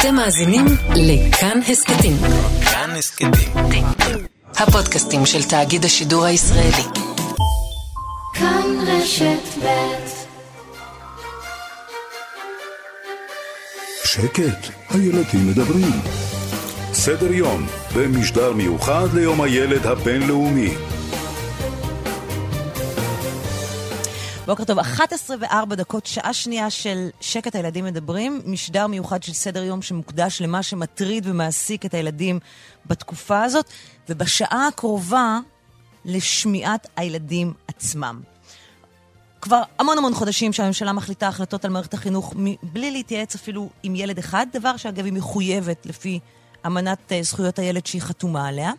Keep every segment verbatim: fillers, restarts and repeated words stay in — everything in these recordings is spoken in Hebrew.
אתם מאזינים לכאן הסקטים. כאן הסקטים. הפודקאסטים של תאגיד השידור הישראלי. כאן רשת בית. שקט, הילדים מדברים. סדר יום, במשדר מיוחד ליום הילד הבינלאומי. בוקר טוב, אחת עשרה וארבע דקות, שעה שנייה של שקט הילדים מדברים, משדר מיוחד של סדר יום שמוקדש למה שמטריד ומעסיק את הילדים בתקופה הזאת, ובשעה הקרובה לשמיעת הילדים עצמם. כבר המון המון חודשים שהממשלה מחליטה החלטות על מערכת החינוך בלי להתייעץ אפילו עם ילד אחד, דבר שאגב היא מחויבת לפי אמנת זכויות הילד שהיא חתומה עליה.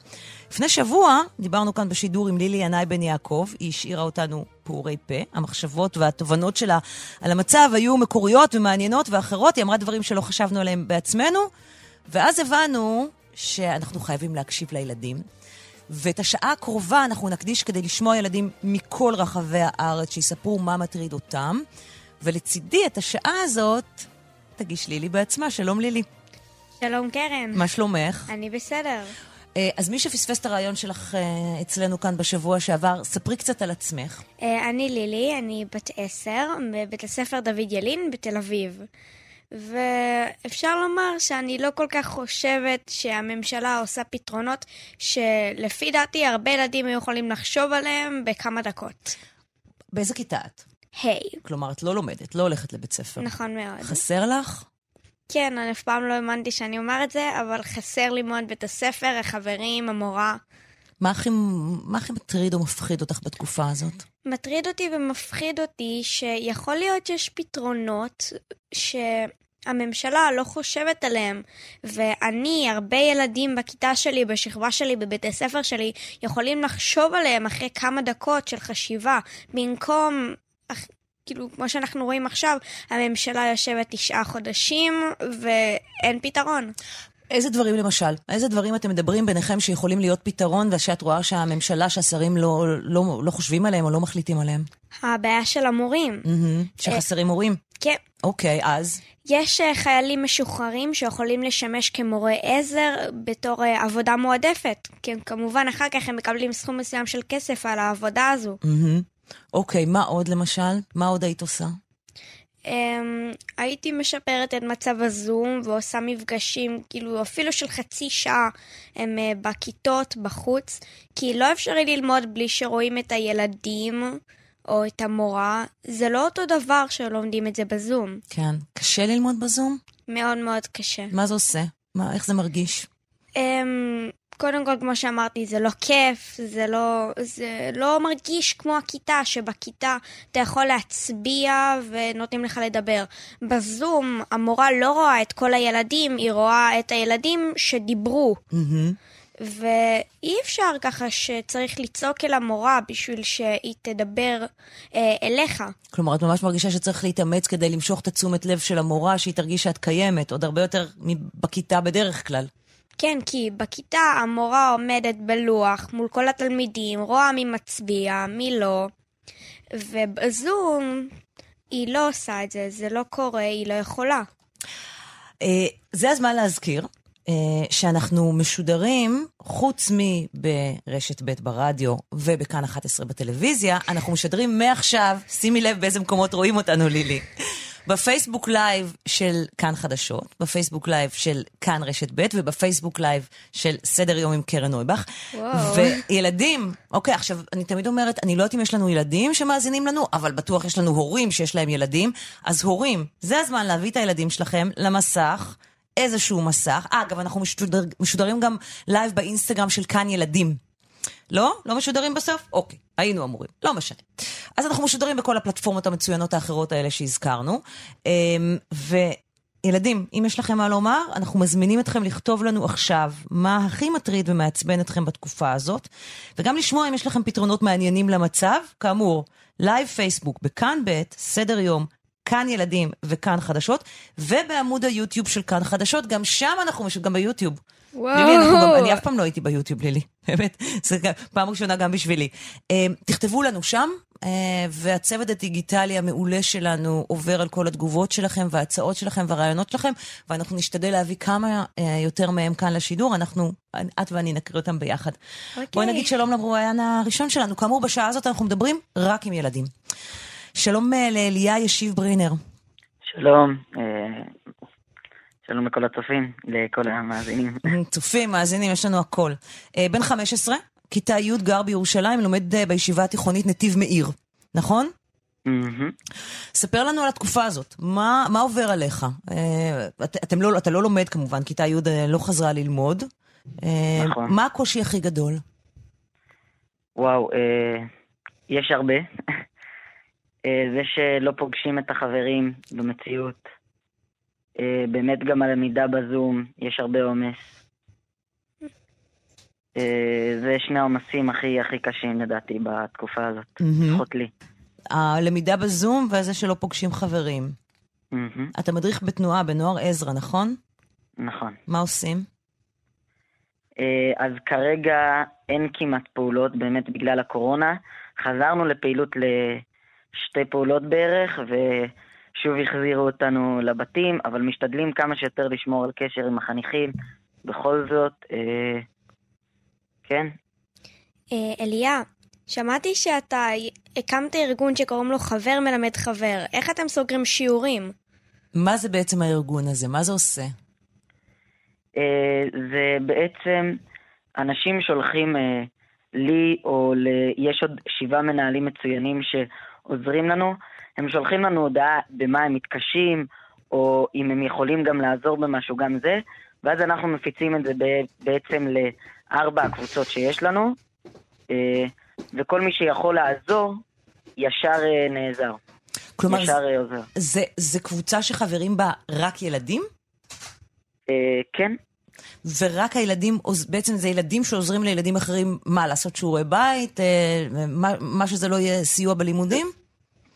לפני שבוע דיברנו כאן בשידור עם לילי ינאי בן יעקב, היא השאירה אותנו פעורי פה, המחשבות והתובנות שלה על המצב היו מקוריות ומעניינות ואחרות, היא אמרה דברים שלא חשבנו עליהם בעצמנו, ואז הבנו שאנחנו חייבים להקשיב לילדים, ואת השעה הקרובה אנחנו נקדיש כדי לשמוע ילדים מכל רחבי הארץ שיספרו מה מטריד אותם, ולצידי את השעה הזאת תגיש לילי בעצמה. שלום לילי. שלום קרן. מה שלומך? אני בסדר. אז מי שפספס את הרעיון שלך אצלנו כאן בשבוע שעבר, ספרי קצת על עצמך. אני לילי, אני בת עשר, בבית הספר דוד ילין בתל אביב. ואפשר לומר שאני לא כל כך חושבת שהממשלה עושה פתרונות שלפי דעתי הרבה ילדים יכולים לחשוב עליהם בכמה דקות. באיזה כיתה את? היי. כלומר, את לא לומדת, לא הולכת לבית ספר. נכון מאוד. חסר לך? כן, אני אף פעם לא האמנתי שאני אומר את זה, אבל חסר לי מאוד בית הספר, החברים, המורה. מה הכי, מה הכי מטריד או מפחיד אותך בתקופה הזאת? מטריד אותי ומפחיד אותי שיכול להיות שיש פתרונות שהממשלה לא חושבת עליהם, ואני, הרבה ילדים בכיתה שלי, בשכבה שלי, בבית הספר שלי, יכולים לחשוב עליהם אחרי כמה דקות של חשיבה, במקום... כאילו, כמו שאנחנו רואים עכשיו, הממשלה יושבת תשעה חודשים, ואין פתרון. איזה דברים למשל? איזה דברים אתם מדברים ביניכם שיכולים להיות פתרון, ושאת רואה שהממשלה, שהשרים לא, לא, לא חושבים עליהם או לא מחליטים עליהם? הבעיה של המורים. Mm-hmm. שחסרים מורים? כן. אוקיי, אז? יש חיילים משוחררים שיכולים לשמש כמורה עזר בתור עבודה מועדפת. כי כמובן, אחר כך הם מקבלים סכום מסוים של כסף על העבודה הזו. Mm-hmm. אוקיי, מה עוד למשל? מה עוד היית עושה? הייתי משפרת את מצב הזום ועושה מפגשים, כאילו אפילו של חצי שעה בכיתות, בחוץ, כי לא אפשרי ללמוד בלי שרואים את הילדים או את המורה. זה לא אותו דבר שלומדים את זה בזום. כן, קשה ללמוד בזום? מאוד מאוד קשה. מה זה עושה? מה, איך זה מרגיש? אממ... קודם כל, כמו שאמרתי, זה לא כיף, זה לא, זה לא מרגיש כמו הכיתה, שבכיתה אתה יכול להצביע ונותנים לך לדבר. בזום, המורה לא רואה את כל הילדים, היא רואה את הילדים שדיברו. Mm-hmm. ואי אפשר ככה שצריך לצעוק אל המורה בשביל שהיא תדבר אה, אליך. כלומר, את ממש מרגישה שצריך להתאמץ כדי למשוך את תשומת לב של המורה, שהיא תרגיש שאת קיימת, עוד הרבה יותר מבכיתה בדרך כלל. כן, כי בכיתה המורה עומדת בלוח מול כל התלמידים, רואה מי מצביע, מי לא, ובזום היא לא עושה את זה, זה לא קורה, היא לא יכולה. זה הזמן להזכיר שאנחנו משודרים, חוץ מברשת בית ברדיו ובכאן אחת עשרה בטלוויזיה, אנחנו משדרים מעכשיו, שימי לב באיזה מקומות רואים אותנו לילי. בפייסבוק לייב של כאן חדשות, בפייסבוק לייב של כאן רשת בית, ובפייסבוק לייב של סדר יום עם קרן נויבך. וילדים, אוקיי, עכשיו, אני תמיד אומרת, אני לא יודעת אם יש לנו ילדים שמאזינים לנו, אבל בטוח יש לנו הורים שיש להם ילדים, אז הורים, זה הזמן להביא את הילדים שלכם למסך, איזשהו מסך. אגב, אנחנו משודר, משודרים גם לייב באינסטגרם של כאן ילדים. לא? לא משודרים בסוף? אוקיי, היינו אמורים, לא משנה. אז אנחנו משודרים בכל הפלטפורמות המצוינות האחרות האלה שהזכרנו, וילדים, אם יש לכם מה לומר, אנחנו מזמינים אתכם לכתוב לנו עכשיו מה הכי מטריד ומעצבן אתכם בתקופה הזאת, וגם לשמוע אם יש לכם פתרונות מעניינים למצב, כאמור, לייב פייסבוק, בכאן בית, סדר יום, כאן ילדים וכאן חדשות, ובעמוד היוטיוב של כאן חדשות, גם שם אנחנו, גם ביוטיוב. לילי, אנחנו, אני אף פעם לא הייתי ביוטיוב, לילי, באמת, זה פעם ראשונה גם בשבילי. תכתבו לנו שם, והצוות הדיגיטלי המעולה שלנו עובר על כל התגובות שלכם וההצעות שלכם והרעיונות שלכם, ואנחנו נשתדל להביא כמה יותר מהם כאן לשידור, אנחנו, את ואני נקריא אותם ביחד. בואי נגיד שלום למרואיין הראשון שלנו, כאמור בשעה הזאת אנחנו מדברים רק עם ילדים. שלום לאליה ישיב ברינר. שלום, שלום לכל הצופים, לכל המאזינים. צופים, מאזינים, יש לנו הכל. בן חמש עשרה, כיתה י' גר בירושלים, לומד בישיבה התיכונית נתיב מאיר, נכון? ספר לנו על התקופה הזאת, מה, מה עובר עליך? אתם לא, אתה לא לומד כמובן, כיתה י' לא חזרה ללמוד. נכון. מה הקושי הכי גדול? וואו, יש הרבה. זה שלא פוגשים את החברים במציאות. באמת גם הלמידה בזום, יש הרבה עומס. זה שני העומסים הכי הכי קשים לדעתי בתקופה הזאת, לפחות לי. הלמידה בזום וזה שלא פוגשים חברים. אתה מדריך בתנועה בנוער עזרא, נכון? נכון. מה עושים? אז כרגע אין כמעט פעולות, באמת בגלל הקורונה. חזרנו לפעילות ל... שתי פעולות בערך, ושוב החזירו אותנו לבתים, אבל משתדלים כמה שיותר לשמור על קשר עם החניכים. בכל זאת, אה, כן. אה, אליה, שמעתי שאתה הקמת ארגון שקוראים לו חבר מלמד חבר. איך אתם סוגרים שיעורים? מה זה בעצם הארגון הזה? מה זה עושה? אה, זה בעצם, אנשים שולחים אה, לי, או ל... יש עוד שבעה מנהלים מצוינים ש... עוזרים לנו, הם שולחים לנו הודעה במה הם מתקשים, או אם הם יכולים גם לעזור במשהו גם זה, ואז אנחנו מפיצים את זה בעצם לארבע הקבוצות שיש לנו, וכל מי שיכול לעזור, ישר נעזר. כלומר, ישר עוזר. זה, זה קבוצה שחברים בה רק ילדים? כן. ורק הילדים, בעצם זה ילדים שעוזרים לילדים אחרים, מה, לעשות שיעורי בית, מה, מה שזה לא יהיה סיוע בלימודים?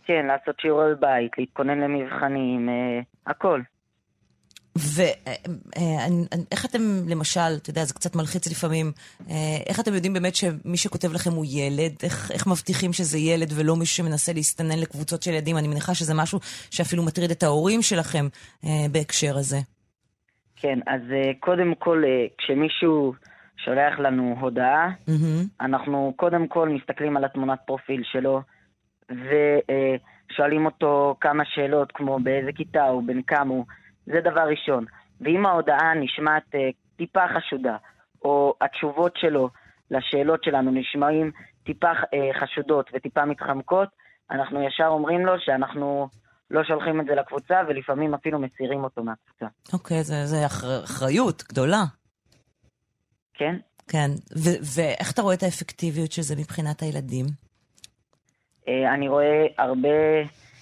כן, לעשות שיעורי בית, להתכונן למבחנים, הכל. ואיך אתם, למשל, אתה יודע, זה קצת מלחיץ לפעמים, איך אתם יודעים באמת שמי שכותב לכם הוא ילד? איך, איך מבטיחים שזה ילד ולא מי שמנסה להסתנן לקבוצות של ילדים? אני מניחה שזה משהו שאפילו מטריד את ההורים שלכם בהקשר הזה. כן, אז קודם כל, כשמישהו שולח לנו הודעה, אנחנו קודם כל מסתכלים על התמונת פרופיל שלו, ושואלים אותו כמה שאלות, כמו באיזה כיתה הוא, בין כמה הוא, זה דבר ראשון. ואם ההודעה נשמעת טיפה חשודה, או התשובות שלו לשאלות שלנו נשמעים טיפה חשודות וטיפה מתחמקות, אנחנו ישר אומרים לו שאנחנו... לא שולחים את זה לקבוצה, ולפעמים אפילו מסירים אותו מהקבוצה. אוקיי, זה, זה אחריות גדולה. כן? כן, ו- ואיך אתה רואה את האפקטיביות של זה מבחינת הילדים? אני רואה הרבה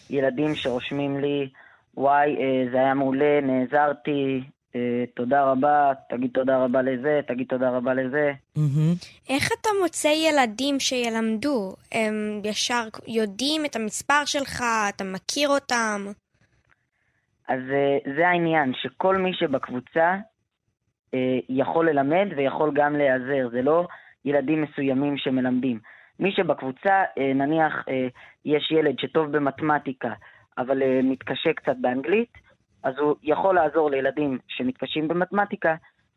ילדים שרושמים לי, וואי, זה היה מעולה, נעזרתי, תודה רבה, תגיד תודה רבה לזה, תגיד תודה רבה לזה. איך אתה מוצא ילדים שילמדו? הם ישר יודעים את המספר שלך, אתה מכיר אותם? אז זה העניין, שכל מי שבקבוצה יכול ללמד ויכול גם להיעזר, זה לא ילדים מסוימים שמלמדים. מי שבקבוצה, נניח יש ילד שטוב במתמטיקה, אבל מתקשה קצת באנגלית, אז הוא יכול לעזור לילדים שמתקשים במתמטיקה,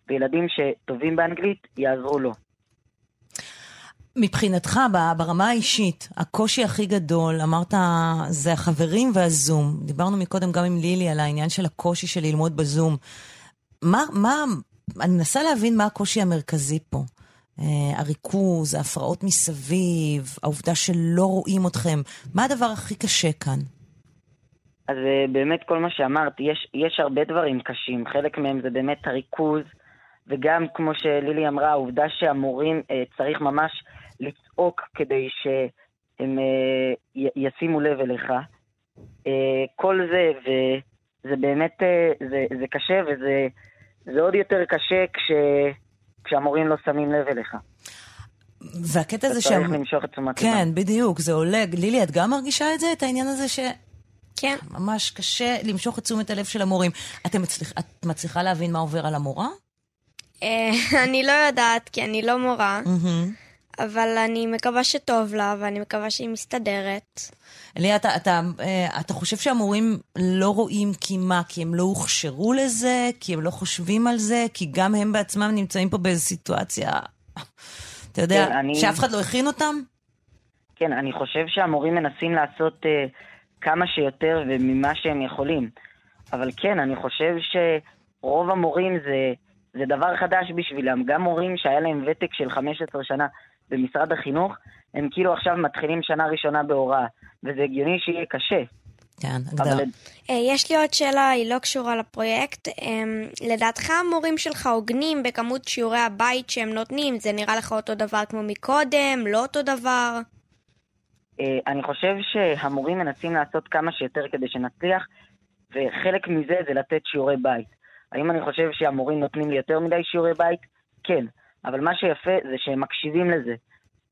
וילדים שטובים באנגלית יעזרו לו. מבחינתך, ברמה האישית, הקושי הכי גדול, אמרת, זה החברים והזום. דיברנו מקודם גם עם לילי על העניין של הקושי של ללמוד בזום. מה, מה, אני מנסה להבין מה הקושי המרכזי פה. הריכוז, ההפרעות מסביב, העובדה שלא רואים אתכם. מה הדבר הכי קשה כאן? אז באמת כל מה שאמרתי, יש, יש הרבה דברים קשים, חלק מהם זה באמת הריכוז, וגם כמו שלילי אמרה, העובדה שהמורים אה, צריך ממש לצעוק כדי שהם אה, י- ישימו לב אליך. אה, כל זה, וזה באמת, אה, זה, זה קשה, וזה זה עוד יותר קשה כש, כשהמורים לא שמים לב אליך. והקטע זה שם... אתה צריך למשוך את תשומת לב. כן, בדיוק, זה עולה. לילי, את גם מרגישה את זה, את העניין הזה ש... כן. ממש קשה למשוך את תשומת הלב של המורים. אתם מצליח, את מצליחה להבין מה עובר על המורה? אני לא יודעת, כי אני לא מורה, אבל אני מקווה שטוב לה, ואני מקווה שהיא מסתדרת. אליה, אתה, אתה, אתה חושב שהמורים לא רואים כי מה? כי הם לא הוכשרו לזה, כי הם לא חושבים על זה, כי גם הם בעצמם נמצאים פה באיזו סיטואציה, אתה יודע, כן, שאף אחד אני... לא הכין אותם? כן, אני חושב שהמורים מנסים לעשות uh, כמה שיותר וממה שהם יכולים. אבל כן, אני חושב שרוב המורים זה... זה דבר חדש בשבילם. גם מורים שהיה להם ותק של חמש עשרה שנה במשרד החינוך, הם כאילו עכשיו מתחילים שנה ראשונה בהוראה, וזה הגיוני שיהיה קשה. כן, אבל... יש לי עוד שאלה, היא לא קשורה לפרויקט. לדעתך המורים שלך הוגנים בכמות שיעורי הבית שהם נותנים? זה נראה לך אותו דבר כמו מקודם, לא אותו דבר? אני חושב שהמורים מנסים לעשות כמה שיותר כדי שנצליח, וחלק מזה זה לתת שיעורי בית. האם אני חושב שהמורים נותנים לי יותר מדי שיעורי בית? כן, אבל מה שיפה זה שהם מקשיבים לזה.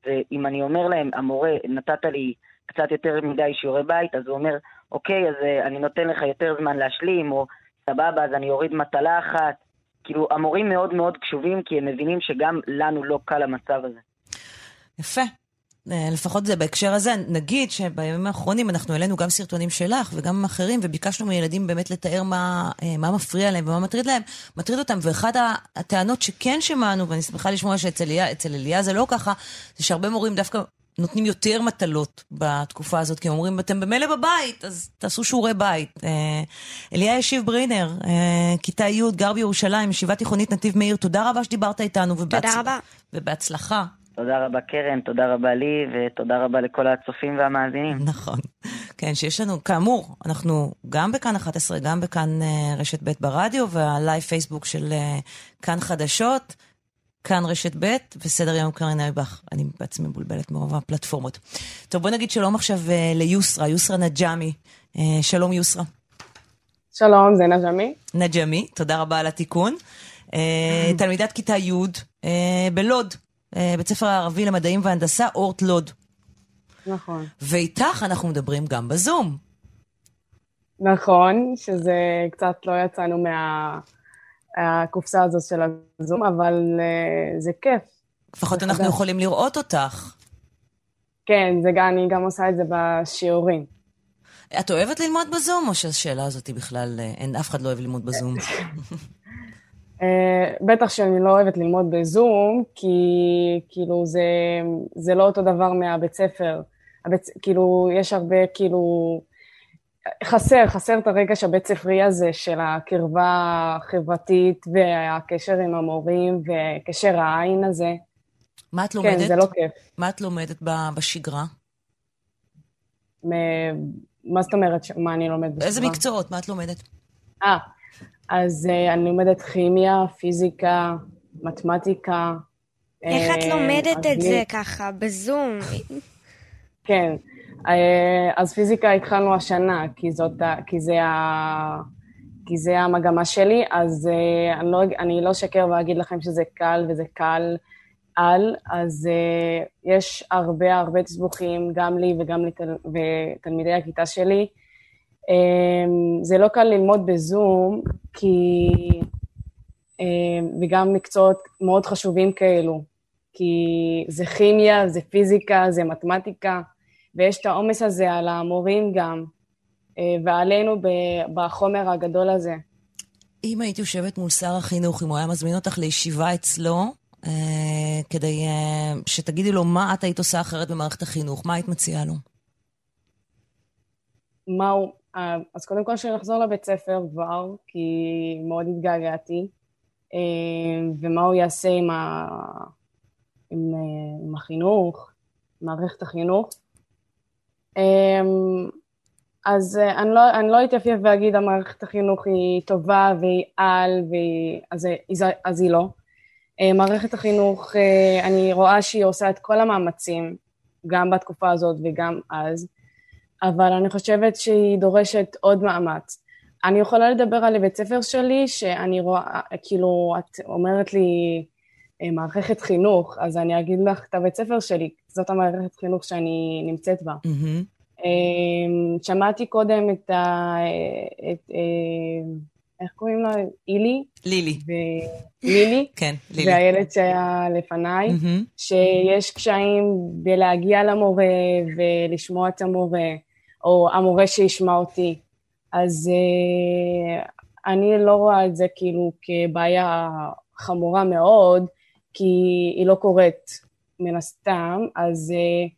ואם אני אומר להם, המורה, נתת לי קצת יותר מדי שיעורי בית, אז הוא אומר, אוקיי, אז אני נותן לך יותר זמן להשלים, או סבבה, אז אני אוריד מטלה אחת. כאילו, המורים מאוד מאוד קשובים, כי הם מבינים שגם לנו לא קל המצב הזה. יפה. לפחות זה בהקשר הזה, נגיד שבימים האחרונים אנחנו העלינו גם סרטונים שלך וגם אחרים, וביקשנו מילדים באמת לתאר מה, מה מפריע להם ומה מטריד להם, מטריד אותם, ואחת הטענות שכן שמענו, ואני שמחה לשמוע שאצל אליה זה לא ככה, זה שהרבה מורים דווקא נותנים יותר מטלות בתקופה הזאת, כי הם אומרים, אתם במלא בבית, אז תעשו שיעורי בית. אליה ישיב ברינר, כיתה י' גר בירושלים, ישיבה תיכונית נתיב מאיר, תודה רבה שדיברת איתנו, ובהצלחה. תודה רבה קרן, תודה רבה לי, ותודה רבה לכל הצופים והמאזינים. נכון. כן, שיש לנו, כאמור, אנחנו גם בכאן אחת עשרה, גם בכאן רשת בית ברדיו, והלייב פייסבוק של כאן חדשות, כאן רשת בית, וסדר יום קרן נויבך. אני בעצמי מבולבלת מרוב הפלטפורמות. טוב, בוא נגיד שלום עכשיו ליוסרה, יוסרה נג'מי. שלום יוסרה. שלום, זה נג'מי. נג'מי, תודה רבה על התיקון. תלמידת כיתה י' בלוד. בית ספר הערבי למדעים והנדסה, אורט לוד. נכון. ואיתך אנחנו מדברים גם בזום. נכון, שזה קצת לא יצאנו מהקופסה הזו של הזום, אבל זה כיף. לפחות אנחנו יכולים לראות אותך. כן, זה גם, אני גם עושה את זה בשיעורים. את אוהבת ללמוד בזום, או שהשאלה הזאת היא בכלל, אין, אף אחד לא אוהב ללמוד בזום? בטח שאני לא אוהבת ללמוד בזום, כי כאילו זה, זה לא אותו דבר מהבית ספר. הבית, כאילו, יש הרבה, כאילו, חסר, חסר את הרגע שהבית ספרי הזה של הקרבה החברתית והקשר עם המורים וקשר העין הזה. מה את לומדת? כן, זה לא כיף. מה את לומדת בשגרה? מה זאת אומרת? מה אני לומדת בשגרה? איזה מקצועות? מה את לומדת? אה, אז uh, אני לומדת כימיה, פיזיקה, מתמטיקה. איך uh, את לומדת את אני... זה ככה, בזום? כן, uh, אז פיזיקה התחלנו השנה, כי, זאת, כי, זה, ה... כי זה המגמה שלי, אז uh, אני, לא, אני לא שקר ואגיד לכם שזה קל וזה קל על, אז uh, יש הרבה הרבה תסבוכים, גם לי וגם לתל... ותלמידי הכיתה שלי, זה לא קל ללמוד בזום, כי, וגם מקצועות מאוד חשובים כאלו, כי זה כימיה, זה פיזיקה, זה מתמטיקה, ויש את העומס הזה על המורים גם, ועלינו בחומר הגדול הזה. אם היית יושבת מול שר החינוך, אם הוא היה מזמין אותך לישיבה אצלו, כדי שתגידי לו מה את היית עושה אחרת במערכת החינוך, מה היית מציעה לו? מהו? אז קודם כל שנחזור לבית ספר כבר, כי מאוד התגעגעתי, ומה הוא יעשה עם, ה... עם... עם החינוך, מערכת החינוך. אז אני לא, אני לא אתייפייף ואגיד, המערכת החינוך היא טובה והיא על, והיא... אז, אז היא לא. מערכת החינוך, אני רואה שהיא עושה את כל המאמצים, גם בתקופה הזאת וגם אז, אבל אני חושבת שהיא דורשת עוד מאמץ. אני יכולה לדבר על בית ספר שלי, שאני רואה, כאילו, את אומרת לי, מערכת חינוך, אז אני אגיד לך את הבית ספר שלי, זאת המערכת חינוך שאני נמצאת בה. Mm-hmm. שמעתי קודם את ה... את, איך קוראים לה? אילי? לילי. ו... לילי? כן, לילי. והילד שהיה לפניי, mm-hmm. שיש קשיים בלהגיע למורה ולשמוע את המורה, או המורה שישמע אותי. אז uh, אני לא רואה את זה כאילו כבעיה חמורה מאוד, כי היא לא קורית מן הסתם, אז... Uh,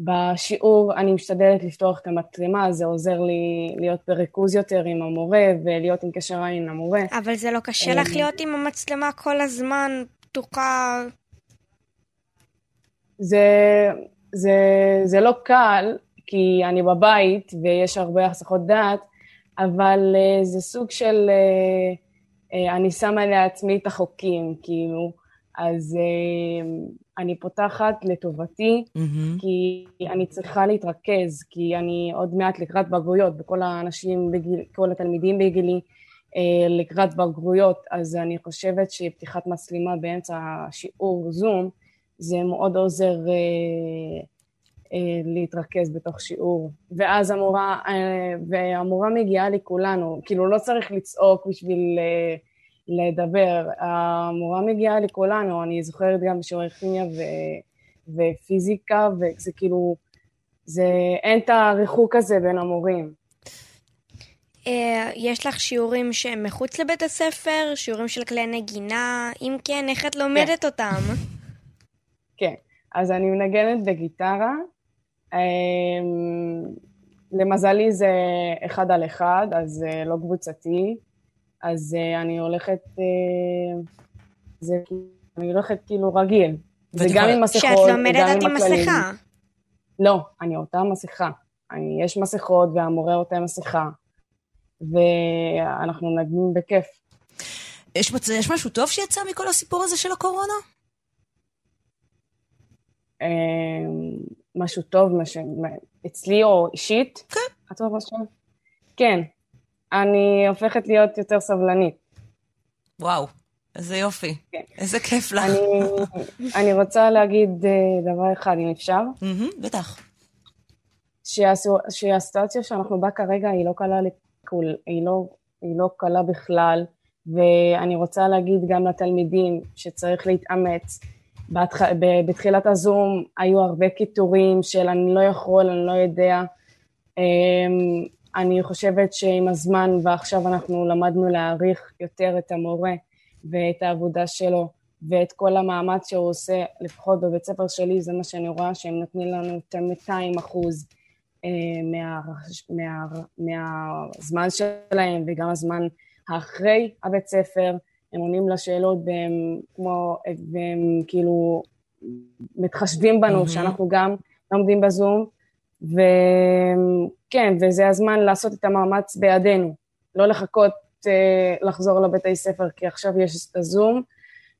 בשיעור אני משתדלת לפתוח את המצלמה, זה עוזר לי להיות בריכוז יותר עם המורה, ולהיות עם קשר עין למורה. אבל זה לא קשה לך להיות עם המצלמה כל הזמן, פתוחה? זה, זה, זה לא קל, כי אני בבית, ויש הרבה הסחות דעת, אבל זה סוג של, אני שמה לעצמי את החוקים, כאילו, אז... אני פותחת לטובתי, mm-hmm. כי אני צריכה להתרכז, כי אני עוד מעט לקראת בגרויות, וכל האנשים, בגיל, כל התלמידים בגילי, אה, לקראת בגרויות, אז אני חושבת שפתיחת מצלמה באמצע שיעור זום, זה מאוד עוזר אה, אה, להתרכז בתוך שיעור. ואז המורה, אה, והמורה מגיעה לכולנו, כאילו לא צריך לצעוק בשביל... אה, לדבר, המורה מגיעה לכולנו, אני זוכרת גם בשיעורי כימיה ו- ופיזיקה, וזה כאילו, זה, אין את הריחוק הזה בין המורים. יש לך שיעורים שהם מחוץ לבית הספר, שיעורים של כלי נגינה, אם כן, איך את לומדת אותם? כן, אז אני מנגנת בגיטרה, למזלי זה אחד על אחד, אז לא קבוצתי, אז uh, אני הולכת, uh, זה, אני הולכת כאילו רגיל. זה גם עם מסכות, שאת לומדת עם מסכה? לא, אני אותה מסכה. אני, יש מסכות והמורה אותה מסכה, ואנחנו נגנים בכיף. יש, יש משהו טוב שיצא מכל הסיפור הזה של הקורונה? Uh, משהו טוב, משהו, אצלי או אישית? כן. את רואה משהו? כן. אני הופכת להיות יותר סבלנית. וואו, איזה יופי, כן. איזה כיף לך. אני, אני רוצה להגיד דבר אחד, אם אפשר. Mm-hmm, בטח. שהסיטואציה שאנחנו בה כרגע היא לא קלה לכול, היא לא, היא לא קלה בכלל, ואני רוצה להגיד גם לתלמידים שצריך להתאמץ. בתח... בתחילת הזום היו הרבה קיטורים של אני לא יכול, אני לא יודע. אני חושבת שעם הזמן, ועכשיו אנחנו למדנו להעריך יותר את המורה ואת העבודה שלו, ואת כל המאמץ שהוא עושה, לפחות בבית ספר שלי, זה מה שאני רואה, שהם נתנים לנו את מאתיים אחוז מה, מה, מהזמן שלהם, וגם הזמן האחרי הבית ספר, הם עונים לשאלות, והם, כמו, והם כאילו מתחשבים בנו, mm-hmm. שאנחנו גם לומדים בזום, וכן, וזה הזמן לעשות את המאמץ בידינו, לא לחכות לחזור לבתי ספר, כי עכשיו יש את הזום,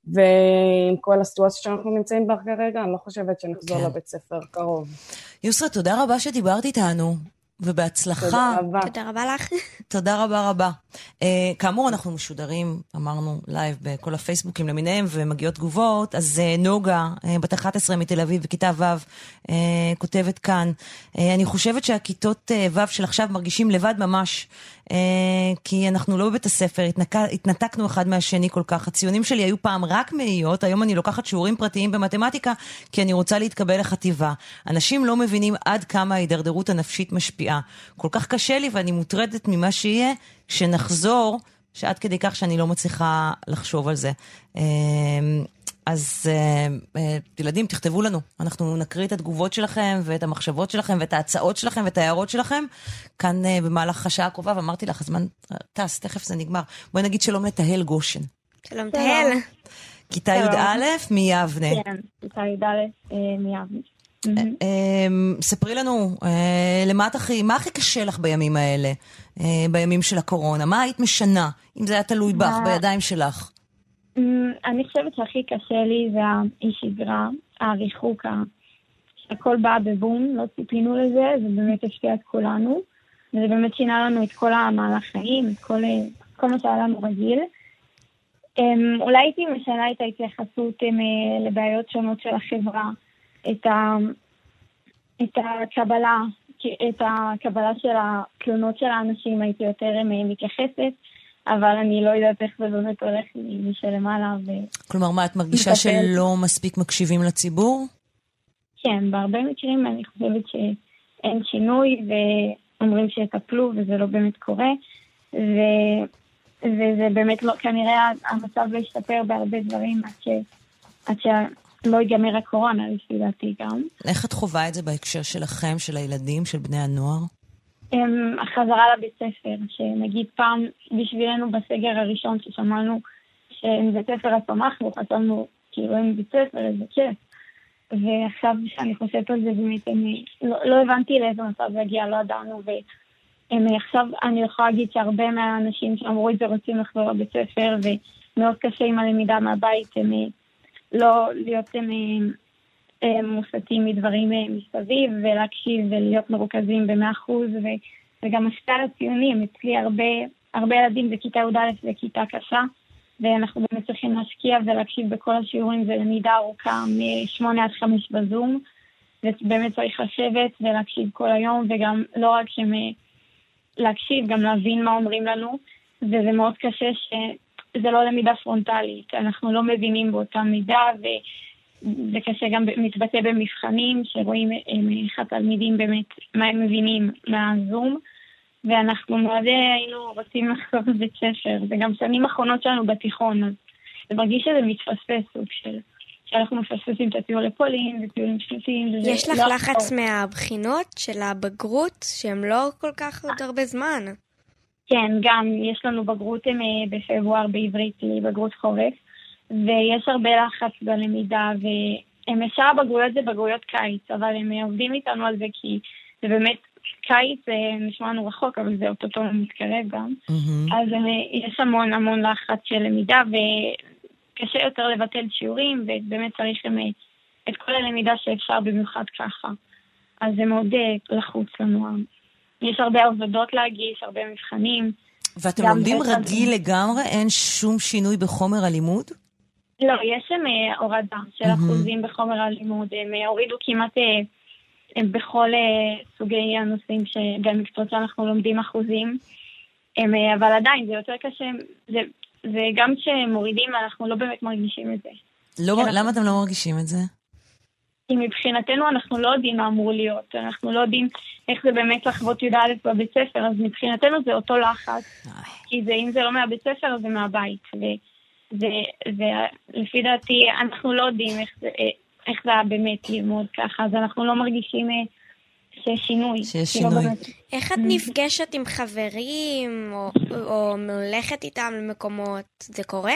ועם כל הסיטואציה שאנחנו נמצאים בה כרגע, אני לא חושבת שנחזור לבית ספר קרוב. יוסרה, תודה רבה שדיברת איתנו, ובהצלחה. תודה רבה לך. תודה רבה רבה. כאמור, אנחנו משודרים, אמרנו לייב בכל הפייסבוקים למיניהם, ומגיעות תגובות, אז נוגה, בת אחת עשרה מתל אביב, בכיתה ו', כותבת כאן, אני חושבת שהכיתות ו' של עכשיו מרגישים לבד ממש, כי אנחנו לא בבית הספר, התנתקנו אחד מהשני כל כך, הציונים שלי היו פעם רק מאיות, היום אני לוקחת שיעורים פרטיים במתמטיקה, כי אני רוצה להתקבל לחטיבה. אנשים לא מבינים עד כמה ההידרדרות הנפשית משפיעה. כל כך קשה לי ואני מוטרדת ממה שיהיה, שנחזור, שעד כדי כך שאני לא מצליחה לחשוב על זה. אז ילדים, תכתבו לנו, אנחנו נקריא את התגובות שלכם, ואת המחשבות שלכם, ואת ההצעות שלכם, ואת ההערות שלכם, כאן במהלך השעה הקרובה, ואמרתי לך, הזמן טס, תכף זה נגמר. בואי נגיד שלום לתהל גושן. שלום תהל. כיתה י' א' מיבנה. כן, כיתה י' א' מיבנה. ספרי לנו, מה הכי קשה לך בימים האלה, בימים של הקורונה? מה היית משנה, אם זה היה תלוי בך, בידיים שלך? אני חושבת שהכי קשה לי זה האי-שגרה, הריחוק, הכל בא בבום, לא ציפינו לזה, זה באמת השפיע את כולנו, וזה באמת שינה לנו את כל המהלך חיים, את כל, כל מה שהיה לנו רגיל. אולי הייתי משנה את ההתייחסות לבעיות שונות של החברה, את, ה, את הקבלה, את הקבלה של התלונות של האנשים הייתי יותר מתייחסת, אבל אני לא יודעת איך זה באמת הולך משלמעלה. כלומר, מה, את מרגישה שלא מספיק מקשיבים לציבור? כן, בהרבה מקרים אני חושבת שאין שינוי, ואומרים שיטפלו, וזה לא באמת קורה, ו... וזה באמת לא, כנראה המצב לא ישתפר בהרבה דברים, עד ש... עד שלא יגמר הקורונה, לפי גם. איך את חובה את זה בהקשר שלכם, של הילדים, של בני הנוער? החזרה לבית ספר, שנגיד פעם בשבילנו בסגר הראשון ששמענו שבית ספר הסמך, וחתמנו כאילו אין בית ספר, איזה כיף. ועכשיו שאני חושבת על זה באמת, אני לא, לא הבנתי לאיזה מצב להגיע, לא ידענו, ועכשיו אני יכולה להגיד שהרבה מהאנשים שאמרו את זה רוצים לחזור לבית ספר, ומאוד קשה עם הלמידה מהבית, הם לא להיות מוסתים מדברים מסביב, ולהקשיב ולהיות מרוכזים ב-מאה אחוז, וגם השקעה לציונים, אצלי הרבה, הרבה ילדים בכיתה י"א וכיתה קשה, ואנחנו באמת צריכים להשקיע ולהקשיב בכל השיעורים, זה למידה ארוכה משמונה עד חמש בזום, ובאמת צריך לשבת ולהקשיב כל היום, וגם לא רק להקשיב, גם להבין מה אומרים לנו, וזה מאוד קשה שזה לא למידה פרונטלית, אנחנו לא מבינים באותה מידה, וזה קשה גם מתבטא במבחנים, שרואים איך התלמידים באמת מה הם מבינים מהזום, ואנחנו מאוד היינו רוצים לחזור לבית ספר, וגם שנים האחרונות שלנו בתיכון, אז זה מרגיש שזה מתפספס סוג של, שאנחנו מפספסים את הטיול לפולין, וטיולים שנתיים. יש לך לחץ מהבחינות של הבגרות, שהם לא כל כך עוד הרבה זמן? כן, גם יש לנו בגרות בפברואר בעברית, בגרות חורף, ויש הרבה לחץ בלמידה, ומשאר הבגרויות זה בגרויות קיץ, אבל הם עובדים איתנו על זה, כי זה באמת... קיץ נשמע לנו רחוק, אבל זה אותו לא מתקרב גם. Mm-hmm. אז יש המון המון לחץ של למידה, וקשה יותר לבטל שיעורים, ובאמת צריך את כל הלמידה שאפשר במיוחד ככה. אז זה מאוד לחוץ לנו. יש הרבה עבודות להגיש, הרבה מבחנים. ואתם לומדים רגיל לגמרי? אין שום שינוי בחומר הלימוד? לא, יש הורדה של mm-hmm. אחוזים בחומר הלימוד. הם הורידו כמעט... הם בכל סוגי הנושאים שבמקצועות שאנחנו לומדים אחוזים, הם, אבל עדיין זה יותר קשה, זה, זה גם כשמורידים אנחנו לא באמת מרגישים את זה. לא, אנחנו, למה אתם לא מרגישים את זה? כי מבחינתנו אנחנו לא יודעים מה אמור להיות, אנחנו לא יודעים איך זה באמת לחוות י"א בבית ספר, אז מבחינתנו זה אותו לחץ, כי זה, אם זה לא מהבית ספר אז זה מהבית, ולפי דעתי אנחנו לא יודעים איך זה... איך זה באמת ללמוד ככה, אז אנחנו לא מרגישים שיש שינוי. שיש שינוי. איך את נפגשת עם חברים, או מולכת איתם למקומות, זה קורה?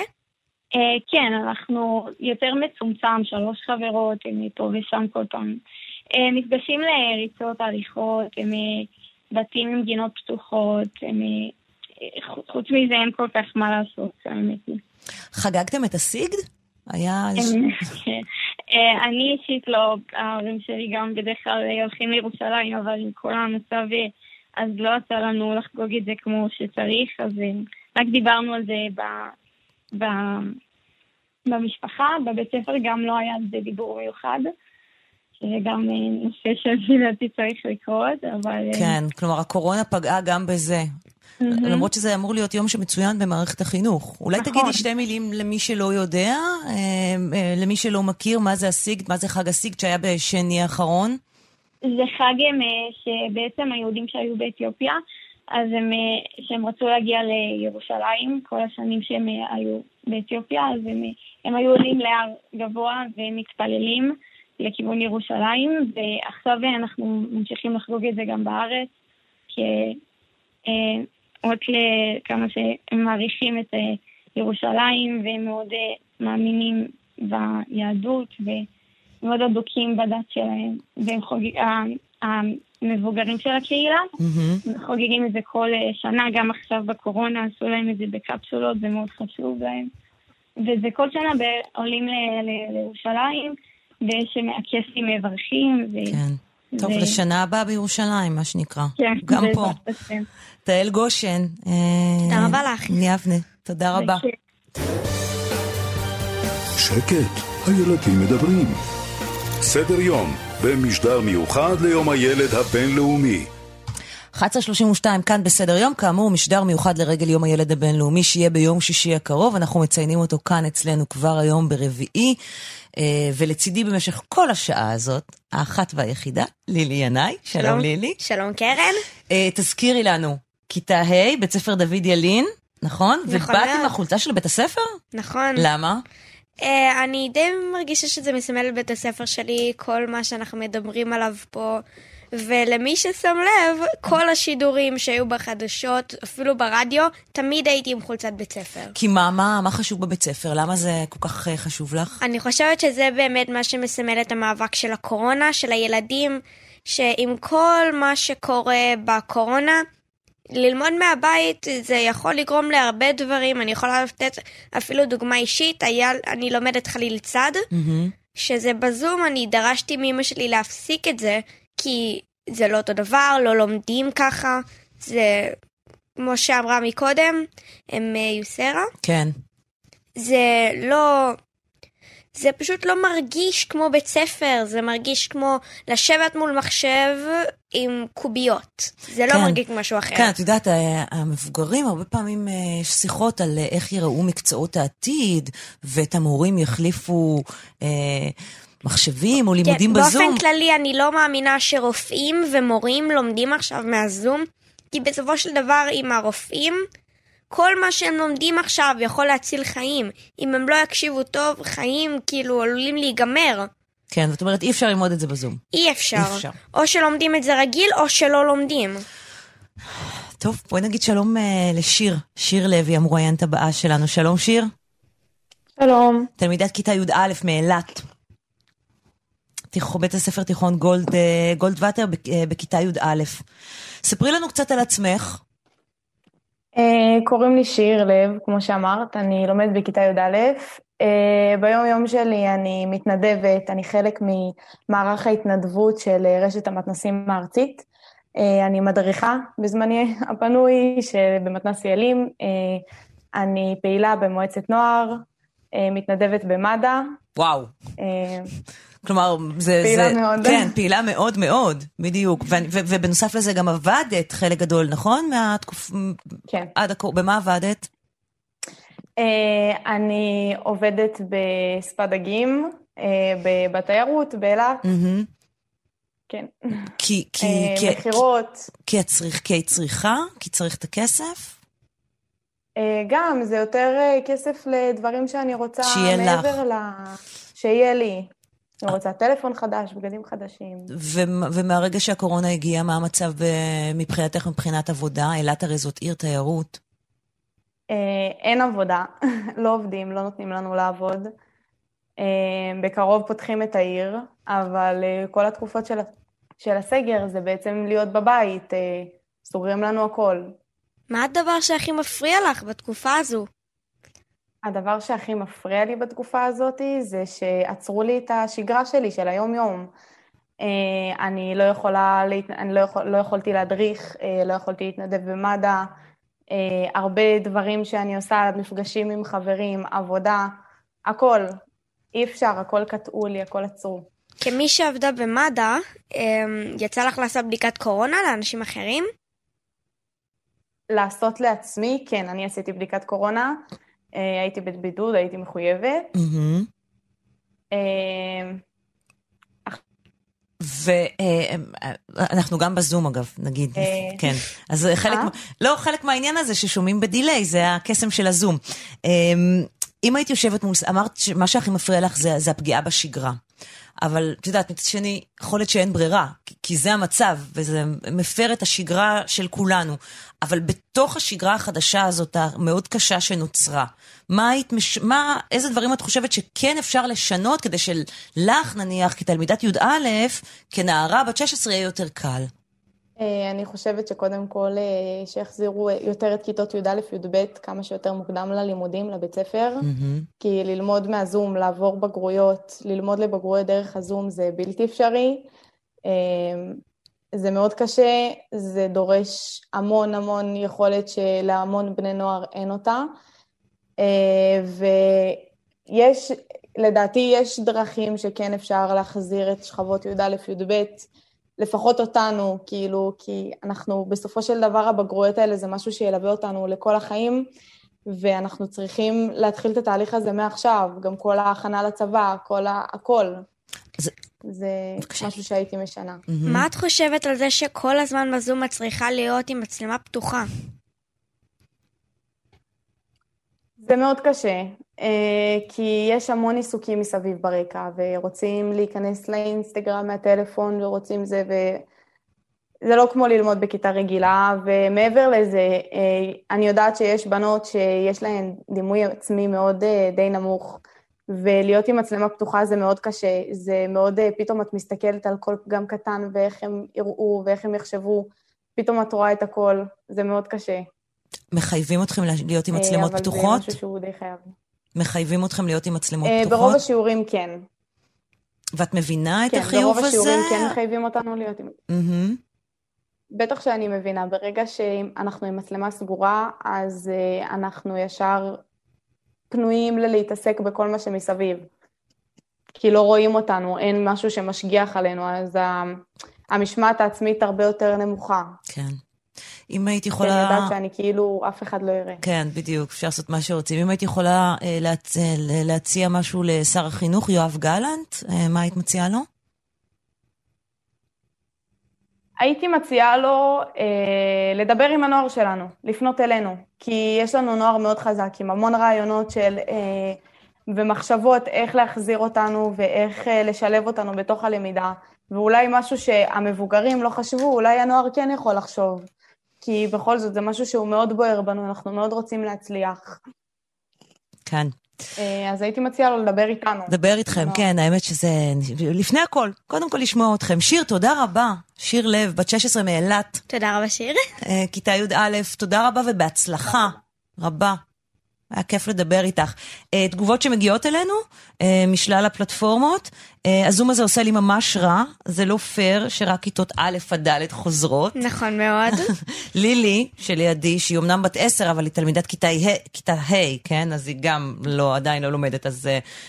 כן, אנחנו יותר מצומצם, שלוש חברות, הם פה ושם כל פעם. נפגשים לריצות, הליכות, הם בתים עם גינות פתוחות, חוץ מזה אין כל כך מה לעשות, האמת היא. חגגתם את הסיגד? היה... אני אישית לא, ההורים שלי גם בדרך כלל הולכים לירושלים, אבל עם כל המצב, אז לא יצא לנו לחגוג את זה כמו שצריך, אז רק דיברנו על זה ב, ב, במשפחה, בבית ספר גם לא היה זה דיבור מיוחד, שגם נושא שבילתי צריך לקרות, אבל... כן, כלומר הקורונה פגעה גם בזה, mm-hmm. למרות שזה אמור להיות יום שמצוין במערכת החינוך. אולי נכון. תגידי שתי מילים למי שלא יודע, למי שלא מכיר, מה זה הסיגד, מה זה חג הסיגד שהיה בשני האחרון? זה חג שבעצם היהודים שהיו באתיופיה, אז הם, שהם רצו להגיע לירושלים, כל השנים שהם היו באתיופיה, אז הם, הם היו עולים להר גבוה ומתפללים לכיוון ירושלים, ועכשיו אנחנו ממשיכים לחגוג את זה גם בארץ, כי... עוד לכמה שהם מעריכים את ירושלים והם מאוד מאמינים ביהדות ומאוד עדוקים בדת שלהם, והמבוגרים של הקהילה חוגגים את זה כל שנה, גם עכשיו בקורונה עשו להם את זה בקפסולות, זה מאוד חשוב להם, וזה כל שנה עולים לירושלים ושמעקסים מברכים. כן, טוב, לשנה הבאה בירושלים, מה שנקרא. גם פה. תהל גושן. תודה רבה לך. ניאבנה, תודה רבה. שקט, הילדים מדברים. סדר יום במשדר מיוחד ליום הילד הבינלאומי. אחת עשרה שלושים ושתיים כאן בסדר יום, כאמור משדר מיוחד לרגל יום הילד הבינלאומי שיהיה ביום שישי הקרוב, אנחנו מציינים אותו כאן אצלנו כבר היום ברביעי, ולצידי במשך כל השעה הזאת, האחת והיחידה, לילי ינאי, שלום, שלום לילי. שלום קרן. תזכירי לנו, כיתה ה' בית ספר דוד ילין, נכון? נכון. ובאת עם החולצה של בית הספר? נכון. למה? אני די מרגישה שזה מסמל לבית הספר שלי, כל מה שאנחנו מדברים עליו פה, ולמי ששם לב, כל השידורים שהיו בחדשות, אפילו ברדיו, תמיד הייתי עם חולצת בית ספר. כי מה, מה, מה חשוב בבית ספר? למה זה כל כך חשוב לך? אני חושבת שזה באמת מה שמסמל את המאבק של הקורונה, של הילדים, שעם כל מה שקורה בקורונה, ללמוד מהבית זה יכול לגרום להרבה דברים. אני יכולה לתת אפילו דוגמה אישית, היה, אני לומדת חליל צד, שזה בזום, אני דרשתי מאמא שלי להפסיק את זה, כי זה לא אותו דבר, לא לומדים ככה, זה, כמו שאמרה מקודם, הם יוסרה. כן. זה לא, זה פשוט לא מרגיש כמו בית ספר, זה מרגיש כמו לשבת מול מחשב עם קוביות. זה לא כן, מרגיש משהו אחר. כן, את יודעת, המבוגרים הרבה פעמים יש שיחות על איך יראו מקצועות העתיד, ואת המורים יחליפו אה, מחשבים או לימודים כן, בזום. באופן כללי אני לא מאמינה שרופאים ומורים לומדים עכשיו מהזום, כי בסופו של דבר עם הרופאים, כל מה שהם לומדים עכשיו יכול להציל חיים. אם הם לא יקשיבו טוב, חיים כאילו עלולים להיגמר. כן, זאת אומרת, אי אפשר ללמוד את זה בזום. אי אפשר. אי אפשר. או שלומדים את זה רגיל, או שלא לומדים. טוב, בואי נגיד שלום uh, לשיר. שיר לוי, המרואיינת הבאה שלנו. שלום שיר. שלום. תלמידת כיתה י' א' מאילת. בית הספר תיכון גולד, גולד וטר בכיתה י' א'. ספרי לנו קצת על עצמך. קוראים לי שיר לב, כמו שאמרת, אני לומדת בכיתה י' א'. ביום יום שלי אני מתנדבת, אני חלק ממערך ההתנדבות של רשת המתנסים הארצית. אני מדריכה בזמני הפנוי שבמתנס ילים. אני פעילה במועצת נוער, מתנדבת במד"א. וואו. כלומר, זה, פעילה זה, מאוד. כן, פעילה מאוד מאוד, בדיוק. ו- ו- ובנוסף לזה גם עבדת חלק גדול, נכון? מהתקופ... כן. עד הקור... במה עבדת? אה, אני עובדת בספא דגים, אה, בתיירות, באילת. Mm-hmm. כן. כי, כי, אה, כי, מחירות. כי, כי, צריך, כי היא צריכה? כי צריך את הכסף? אה, גם, זה יותר אה, כסף לדברים שאני רוצה מעבר ל... שיהיה לי. אני רוצה טלפון חדש, בגדים חדשים. ו- ומהרגע שהקורונה הגיעה, מה המצב ב- מבחינתך, מבחינת עבודה? אילת הרי זאת עיר תיירות. אה, אין עבודה. לא עובדים, לא נותנים לנו לעבוד. אה, בקרוב פותחים את העיר, אבל אה, כל התקופות של, של הסגר זה בעצם להיות בבית. אה, סוגרים לנו הכל. מה הדבר שהכי מפריע לך בתקופה הזו? הדבר שהכי מפריע לי בתקופה הזאת זה שעצרו לי את השגרה שלי של היום-יום. אני לא יכולה, אני לא יכול, לא יכולתי להדריך, לא יכולתי להתנדב במד"א, הרבה דברים שאני עושה, מפגשים עם חברים, עבודה, הכל. אי אפשר, הכל קטעו לי, הכל עצרו. כמי שעבדה במד"א, יצא לך לעשות בדיקת קורונה לאנשים אחרים? לעשות לעצמי, כן, אני עשיתי בדיקת קורונה. הייתי בבידוד, הייתי מחויבת. ואנחנו גם בזום אגב, נגיד. כן. אז חלק, לא, חלק מהעניין הזה ששומעים בדילי, זה הקסם של הזום. אם היית יושבת מול, אמרת שמה שהכי מפריע לך זה הפגיעה בשגרה. אבל, את יודעת, שאני חולת שאין ברירה, כי זה המצב, וזה מפר את השגרה של כולנו. אבל בתוך השגרה החדשה הזאת, המאוד קשה שנוצרה, מה, מה, איזה דברים את חושבת שכן אפשר לשנות, כדי שלך, נניח, כתלמידת י' א', כנערה בת שש עשרה, יהיה יותר קל? אני חושבת שקודם כל, שיחזירו יותר את כיתות י' א' י' ב', כמה שיותר מוקדם ללימודים, לבית ספר, כי ללמוד מהזום, לעבור בגרויות, ללמוד לבגרויות דרך הזום, זה בלתי אפשרי. זה מאוד קשה, זה דורש המון המון יכולת שלהמון בני נוער אין אותה, ויש לדעתי יש דרכים שכן אפשר להחזיר את שכבות יהודה לפיות בית, לפחות אותנו, כאילו, כי אנחנו בסופו של דבר הבגרויות האלה זה משהו שילווה אותנו לכל החיים, ואנחנו צריכים להתחיל את התהליך הזה מעכשיו, גם כל ההכנה לצבא, כל ה... הכל. זה... זה משהו שהייתי משנה. מה את חושבת על זה שכל הזמן בזום צריכה להיות עם מצלמה פתוחה? זה מאוד קשה, כי יש המון עיסוקים מסביב ברקע, ורוצים להיכנס לאינסטגרם מהטלפון, ורוצים זה, וזה לא כמו ללמוד בכיתה רגילה, ומעבר לזה, אני יודעת שיש בנות שיש להן דימוי עצמי מאוד די נמוך, ולהיות עם מצלמה פתוחה זה מאוד קשה, זה מאוד, פתאום את מסתכלת על כל פגם קטן, ואיך הם יראו, ואיך הם יחשבו, פתאום את רואה את הכל, זה מאוד קשה. מחייבים אתכם להיות עם מצלמות פתוחות? אבל זה משהו שהוא די חייב. מחייבים אתכם להיות עם מצלמות פתוחות? ברוב השיעורים כן. ואת מבינה את החיוב הזה? כן, ברוב השיעורים כן מחייבים אותנו להיות עם... בטח שאני מבינה, ברגע שאנחנו עם מצלמה סגורה, אז אנחנו ישר פנויים להתעסק בכל מה שמסביב. כי לא רואים אותנו, אין משהו שמשגיח עלינו, אז המשמעת העצמית הרבה יותר נמוכה. כן. אם הייתי יכולה... אני יודעת שאני כאילו אף אחד לא יראה. כן, בדיוק, אפשר לעשות מה שרוצים. אם הייתי יכולה להצ... להציע משהו לשר החינוך, יואב גלנט, מה היית מציעה לו? הייתי מציעה לו אה, לדבר עם הנוער שלנו, לפנות אלינו, כי יש לנו נוער מאוד חזק, עם המון רעיונות של, אה, ומחשבות איך להחזיר אותנו, ואיך אה, לשלב אותנו בתוך הלמידה, ואולי משהו שהמבוגרים לא חשבו, אולי הנוער כן יכול לחשוב. כי בכל זאת זה משהו שהוא מאוד בוער בנו, אנחנו מאוד רוצים להצליח. כן. אז הייתי מציעה לו לדבר איתנו. לדבר איתכם, כן, האמת שזה... לפני הכל, קודם כל לשמוע אתכם. שיר, תודה רבה. שיר לב, בת שש עשרה מאלת. תודה רבה, שיר. כיתה י' א', תודה רבה ובהצלחה רבה. היה כיף לדבר איתך. תגובות שמגיעות אלינו, משלל הפלטפורמות, הזום הזה עושה לי ממש רע, זה לא פייר שרק כיתות א' עד ד' חוזרות. נכון מאוד. לילי, שלידי, שהיא אמנם בת עשר, אבל היא תלמידת כיתה ה', כן? אז היא גם לא, עדיין לא לומדת, אז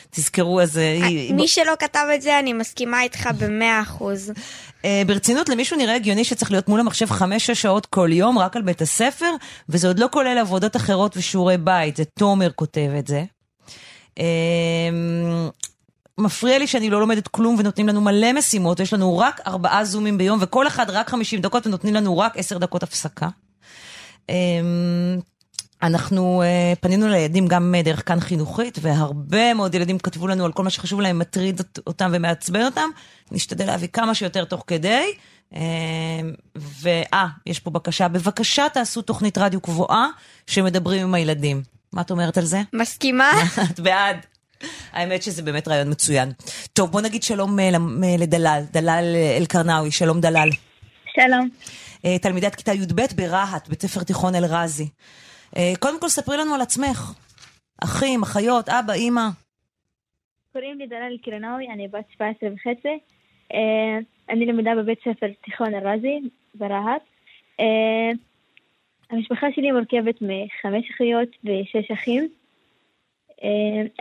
תזכרו, אז היא... מי שלא כתב את זה, אני מסכימה איתך במאה אחוז. ברצינות, למישהו נראה הגיוני שצריך להיות מול המחשב חמש-שש שעות כל יום, רק על בית הספר, וזה עוד לא כולל עבודות אחרות ושיעורי בית, זה תומר כותב את זה. מפריע לי שאני לא לומדת כלום ונותנים לנו מלא משימות, יש לנו רק ארבעה זומים ביום, וכל אחד רק חמישים דקות, ונותנים לנו רק עשר דקות הפסקה. אנחנו פנינו לילדים גם דרך כאן חינוכית, והרבה מאוד ילדים כתבו לנו על כל מה שחשוב להם, מטריד אותם ומעצבן אותם, נשתדל להביא כמה שיותר תוך כדי, ואה, יש פה בקשה, בבקשה תעשו תוכנית רדיו קבועה, שמדברים עם הילדים. מה את אומרת על זה? מסכימה. את בעד. האמת שזה באמת רעיון מצוין. טוב, בוא נגיד שלום לדלל, דלאל קרנאווי, שלום דלל. שלום. תלמידת כיתה י' ב' ברהט, בית ספר תיכון אל רזי. קודם כל ספרי לנו על עצמך, אחים, אחיות, אבא, אמא. קוראים לי דלאל קרנאווי, אני בת שבע עשרה וחצי. אני למדה בבית ספר תיכון אל רזי, ברהט. המשפחה שלי מורכבת מחמש אחיות ושש אחים.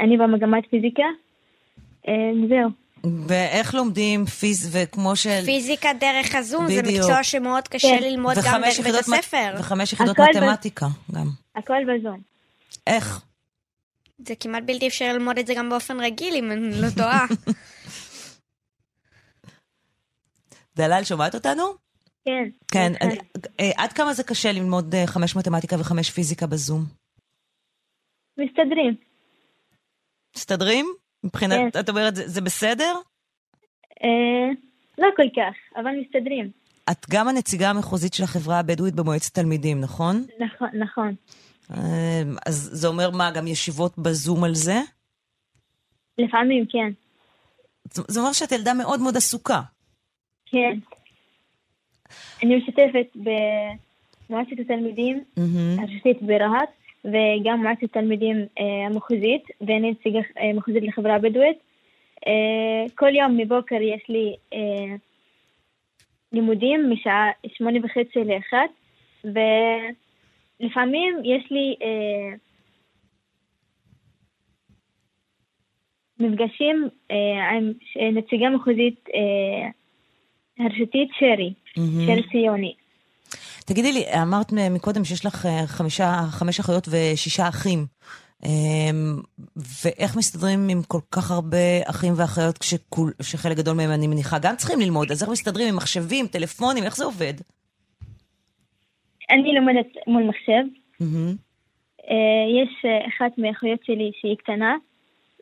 אני במגמת פיזיקה, זהו. ואיך לומדים פיזיקה דרך הזום? זה מקצוע שמאוד קשה ללמוד גם דרך בית הספר. וחמש יחידות מתמטיקה גם. הכל בזום. איך? זה כמעט בלתי אפשר ללמוד את זה גם באופן רגיל, אם אני לא טועה. דלל, שומעת אותנו? כן. כן. עד כמה זה קשה ללמוד חמש מתמטיקה וחמש פיזיקה בזום? מסתדרים. מסתדרים? מבחינת, את אומרת, זה בסדר? לא כל כך, אבל מסתדרים. את גם הנציגה המחוזית של החברה הבדואית במועצת תלמידים, נכון? נכון, נכון. אז זה אומר מה, גם ישיבות בזום על זה? לפעמים, כן. זה אומר שאת ילדה מאוד מאוד עסוקה. כן. אני משתתפת במועצת התלמידים, הרשתית ברהט, וגם מועצת התלמידים המחוזית, ואני נציגה מחוזית לחברה הבדואית. כל יום מבוקר יש לי לימודים משעה שמונה וחצי לאחת, ולפעמים יש לי מפגשים אה, עם נציגה מחוזית אה, הרשתית שרי, mm-hmm. שרי סיוני. תגידי לי, אמרת מקודם שיש לך חמישה, חמש אחיות ושישה אחים, ואיך מסתדרים עם כל כך הרבה אחים ואחיות כשחלק גדול מהם אני מניחה גם צריכים ללמוד, אז איך מסתדרים עם מחשבים, טלפונים, איך זה עובד? אני לומדת מול מחשב. יש אחת מהאחיות שלי שהיא קטנה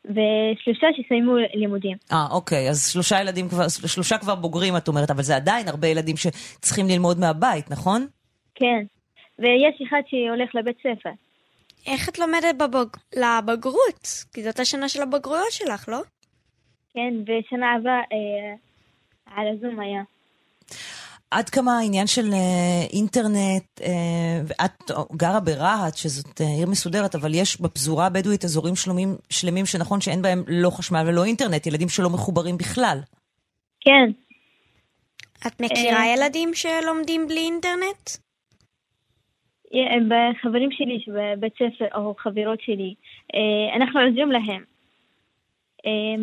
ושלושה שסיימו לימודים. אה, אוקיי, אז שלושה ילדים כבר, שלושה כבר בוגרים את אומרת, אבל זה עדיין הרבה ילדים שצריכים ללמוד מהבית, נכון? כן, ויש אחד שהולך לבית ספר. איך את לומדת בבוג... לבגרות? כי זאת השנה של הבגרויות שלך, לא? כן, בשנה הבאה אה, על הזום היה. עד כמה העניין של אה, אינטרנט, אה, ואת גרה ברהט, שזאת אה, עיר מסודרת, אבל יש בפזורה הבדואית אזורים שלמים, שלמים שנכון שאין בהם לא חשמל ולא אינטרנט, ילדים שלא מחוברים בכלל. כן. את מכירה אה... ילדים שלומדים בלי אינטרנט? בחברים שלי בבית ספר או חברות שלי, אנחנו עוזרים להם,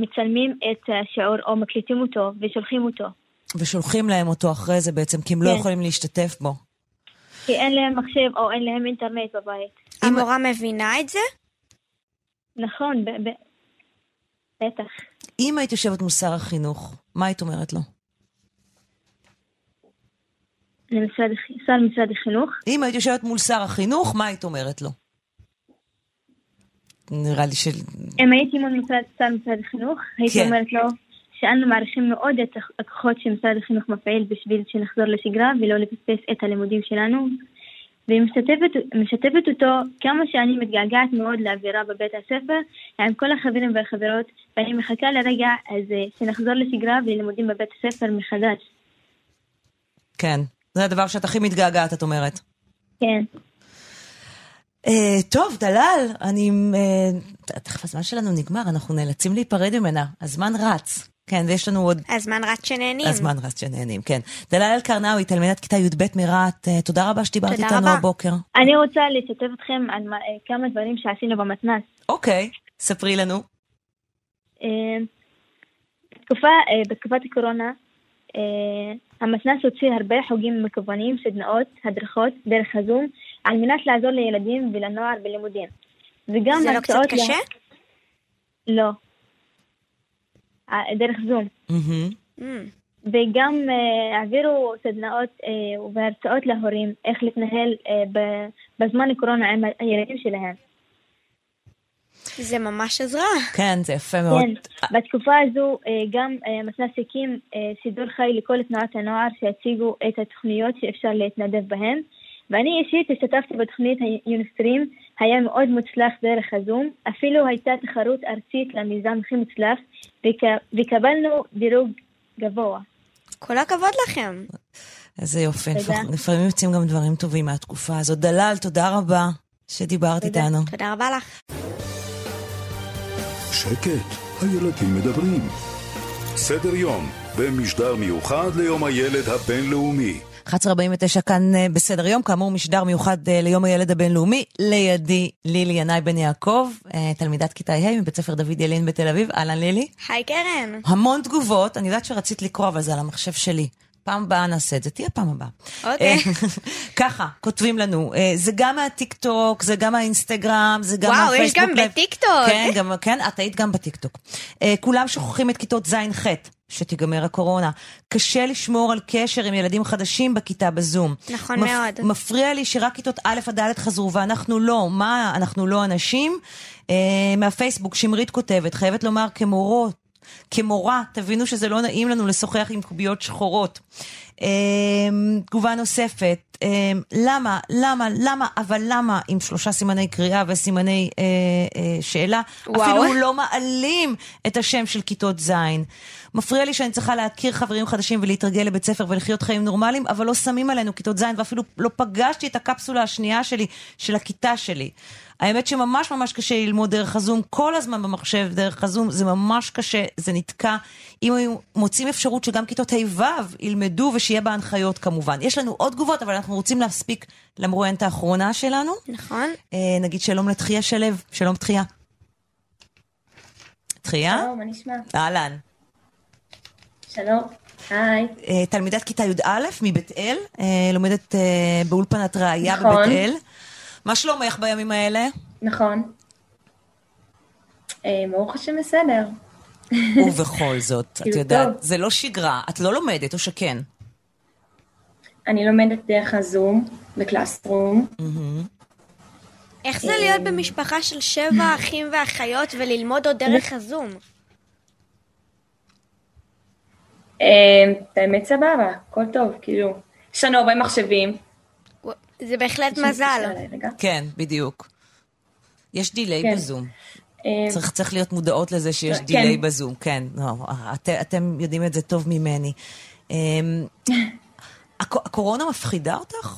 מצלמים את השיעור או מקליטים אותו ושולחים אותו. ושולחים להם אותו אחרי זה בעצם, כי הם לא יכולים להשתתף בו. כי אין להם מחשב או אין להם אינטרנט בבית. המורה מבינה את זה? נכון, בטח. אם היית יושבת מול שר החינוך, מה היית אומרת לו? למשרד, שר משרד החינוך. אם היית יושבת מול שר החינוך, מה היית אומרת לו? נראה לי של... אם הייתי מול משרד, שר משרד החינוך, הייתי אומרת לו שאנו מעריכים מאוד את הכוחות שמשרד החינוך מפעיל בשביל שנחזור לשגרה ולא לפספס את הלימודים שלנו, ומשתפת אותו כמה שאני מתגעגעת מאוד לאווירה בבית הספר עם כל החברים והחברות, ואני מחכה לרגע הזה שנחזור לשגרה וללימודים בבית הספר מחדש. כן, זה הדבר שאת הכי מתגעגעת, את אומרת. כן. טוב, דלאל, אני... תכף הזמן שלנו נגמר, אנחנו נאלצים להיפרד ממנה. הזמן רץ. כן, ויש לנו עוד... הזמן רץ שנהנים. הזמן רץ שנהנים, כן. דלאל קרנאווי, תלמידת כיתה י"ב מרהט, תודה רבה שדיברת איתנו הבוקר. אני רוצה לשתף אתכם על כמה דברים שעשינו במתנ"ס. אוקיי, ספרי לנו. בתקופת הקורונה... המתנ"ס הוציא הרבה חוגים מקוונים, סדנאות, הדרכות, דרך הזום, על מנת לעזור לילדים ולנוער בלימודים. וגם זה לא קצת לה... קשה? לא. דרך זום. Mm-hmm. וגם uh, העבירו סדנאות uh, והרצאות להורים, איך להתנהל uh, בזמן הקורונה עם הילדים שלהם. זה ממש עזרה. כן, זה יפה מאוד. כן, בתקופה הזו גם מתנ"ס הקים סידור חי לכל תנועת הנוער שהציגו את התוכניות שאפשר להתנדב בהן, ואני אישית השתתפתי בתוכנית היונסטרים, היה מאוד מוצלח דרך הזום, אפילו הייתה תחרות ארצית למיזם הכי מוצלח, וקיבלנו דירוג גבוה. כל הכבוד לכם. איזה יופי, לפעמים יוצאים גם דברים טובים מהתקופה הזאת. דלאל, תודה רבה שדיברת איתנו. תודה רבה לך. שקט, הילדים מדברים. סדר יום, במשדר מיוחד ליום הילד הבינלאומי. אחת עשרה ארבעים ותשע כאן בסדר יום, כאמור משדר מיוחד ליום הילד הבינלאומי, לידי לילי ינאי בן יעקב, תלמידת כיתה ה' מבית ספר דוד ילין בתל אביב. אהלן לילי. היי קרן. המון תגובות, אני יודעת שרצית לקרוא, אבל זה על המחשב שלי. פעם הבאה נעשה את זה, תהיה פעם הבאה. אוקיי. ככה, כותבים לנו, זה גם מהטיקטוק, זה גם מהאינסטגרם, זה גם מהפייסבוק. וואו, יש גם בטיקטוק. כן, גם, כן, את היית גם בטיקטוק. כולם שוכחים את כיתות זין ח' שתיגמר הקורונה. קשה לשמור על קשר עם ילדים חדשים בכיתה בזום. נכון מאוד. מפריע לי שרק כיתות א' עד ד' חזרו, ואנחנו לא, מה, אנחנו לא אנשים. מהפייסבוק, שמרית כותבת, חייבת לומר כמורות, כמורה, תבינו שזה לא נעים לנו לשוחח עם קוביות שחורות. תגובה נוספת, למה, למה, למה, אבל למה, עם שלושה סימני קריאה וסימני שאלה, אפילו לא מעלים את השם של כיתות זין. מפריע לי שאני צריכה להכיר חברים חדשים ולהתרגל לבית ספר ולחיות חיים נורמליים, אבל לא שמים עלינו כיתות זין, ואפילו לא פגשתי את הקפסולה השנייה שלי, של הכיתה שלי. האמת שממש ממש קשה ללמוד דרך הזום, כל הזמן במחשב דרך הזום, זה ממש קשה, זה נתקע. אם מוצאים אפשרות שגם כיתות היו"ב ילמדו ושיהיה בהנחיות כמובן. יש לנו עוד תגובות, אבל אנחנו רוצים להספיק למרואיינת האחרונה שלנו. נכון. נגיד שלום לתחייה שלו, שלום תחייה. תחייה? שלום, מה נשמע? אהלן. שלום, היי. תלמידת כיתה י' א' מבית אל, לומדת באולפנת ראייה בבית אל. מה שלומך בימים האלה? נכון. ברוך השם בסדר. ובכל זאת, את יודעת, זה לא שגרה, את לא לומדת או שכן? אני לומדת דרך הזום, בקלאסרום. איך זה להיות במשפחה של שבע אחים ואחיות וללמוד עוד דרך הזום? באמת סבבה, הכל טוב, כאילו. יש לנו הרבה מחשבים. זה בהחלט מזל. כן, בדיוק. יש דילי בזום. צריך, צריך להיות מודעות לזה שיש דילי בזום. כן, אתם יודעים את זה טוב ממני. הקורונה מפחידה אותך?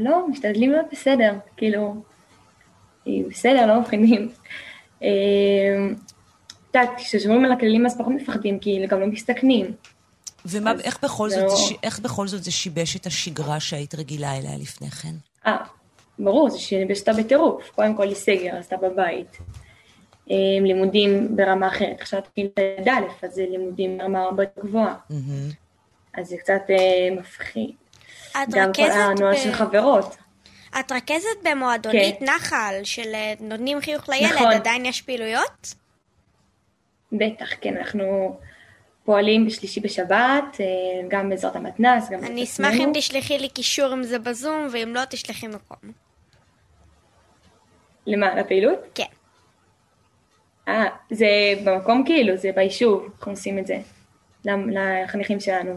לא, משתדלים להיות בסדר, כאילו, בסדר, לא מבחינים. כששומרים על הכללים אז פחות מפחדים, כי גם לא מסתכנים. ואיך בכל זאת זה שיבש את השגרה שהיית רגילה אליה לפני כן? אה, ברור, זה שבשתה בטירוף, קודם כל היא סגר, עשתה בבית. לימודים ברמה אחרת, עכשיו תקינת יד א', אז זה לימודים ברמה הרבה גבוהה. אז זה קצת מפחיד. גם כל הנועה של חברות. את רכזת במועדונית נחל, של נותנים חיוך לילד, עדיין יש פעילויות? בטח, כן, אנחנו פועלים בשלישי בשבת, גם בעזרת המתנ"ס, גם בעצמנו. אני אשמח אם תשלחי לי קישור עם זה בזום, ואם לא, תשלחי מקום. למה, לפעילות? כן. אה, זה במקום כאילו, זה ביישוב, אנחנו עושים את זה, לחניכים שלנו.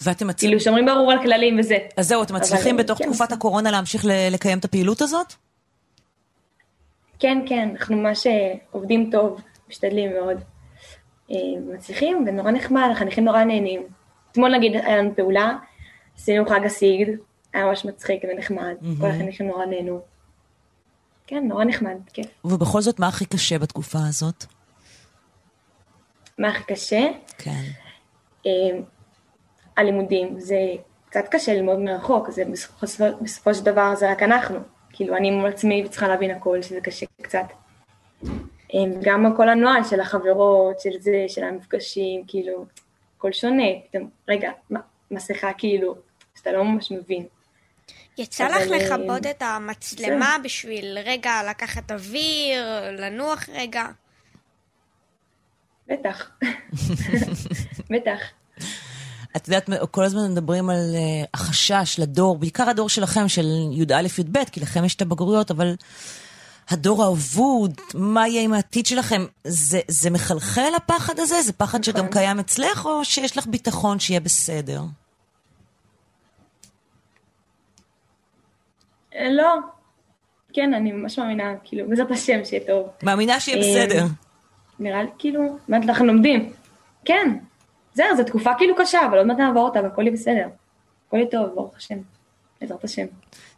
ואתם מצליחים... כאילו, שומרים ברור על כללים וזה. אז זהו, אתם מצליחים בתוך תקופת הקורונה להמשיך לקיים את הפעילות הזאת? כן, כן, אנחנו ממש עובדים טוב. משתדלים מאוד, מצליחים, ונורא נחמד, החניכים נורא נהנים. אתמול נגיד, היה לנו פעולה, עשינו חג הסיגד, היה ממש מצחיק ונחמד, mm-hmm. כל החניכים נורא נהנו. כן, נורא נחמד, כן. ובכל זאת, מה הכי קשה בתקופה הזאת? מה הכי קשה? כן. אה, הלימודים, זה קצת קשה ללמוד מרחוק, זה בסופו, בסופו של דבר זה רק אנחנו, כאילו אני מול עצמי וצריכה להבין הכל, שזה קשה קצת. גם כל הנועל של החברות, של זה, של המפגשים, כאילו, כל שונה. רגע, מסכה, כאילו, שאתה לא ממש מבין. יצא לך לכבות את המצלמה בשביל רגע לקחת אוויר, לנוח רגע? בטח. בטח. את יודעת, כל הזמן מדברים על החשש לדור, בעיקר הדור שלכם, של י' א' י' ב', כי לכם יש את הבגרויות, אבל... הדור העבוד, מה יהיה עם העתיד שלכם? זה, זה מחלחל הפחד הזה? זה פחד נכון. שגם קיים אצלך, או שיש לך ביטחון שיהיה בסדר? לא. כן, אני ממש מאמינה, כאילו, בזאת השם שיהיה טוב. מאמינה שיהיה בסדר. נראה לי, כאילו, מה אנחנו לומדים? כן. זהו, זו תקופה כאילו קשה, אבל עוד מעט נעבור אותה, והכל יהיה בסדר. הכל יהיה טוב, ברוך השם. בעזרת השם.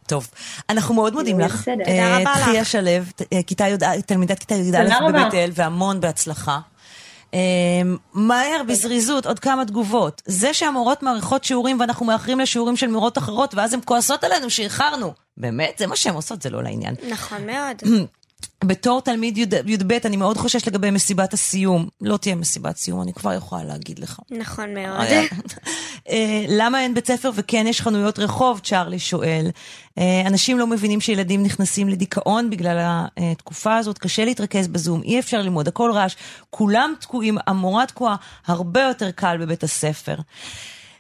טוב, אנחנו מאוד מודים לך. תודה רבה לך. תחייה שלו, תלמידת כיתה י' א' בבית אל, והמון בהצלחה. מהר, בזריזות, עוד כמה תגובות. זה שהמורות מעריכות שיעורים, ואנחנו מאחרים לשיעורים של מורות אחרות, ואז הן כועסות עלינו שאיחרנו. באמת, זה מה שהן עושות, זה לא לעניין. נכון מאוד. בתור תלמיד י' ב' אני מאוד חושש לגבי מסיבת הסיום. לא תהיה מסיבת סיום, אני כבר יכולה להגיד לך. נכון מאוד. למה אין בית ספר וכן יש חנויות רחוב, צ'רלי שואל. אנשים לא מבינים שילדים נכנסים לדיכאון בגלל התקופה הזאת, קשה להתרכז בזום, אי אפשר ללמוד, הכל רעש, כולם תקועים, המורה תקועה, הרבה יותר קל בבית הספר.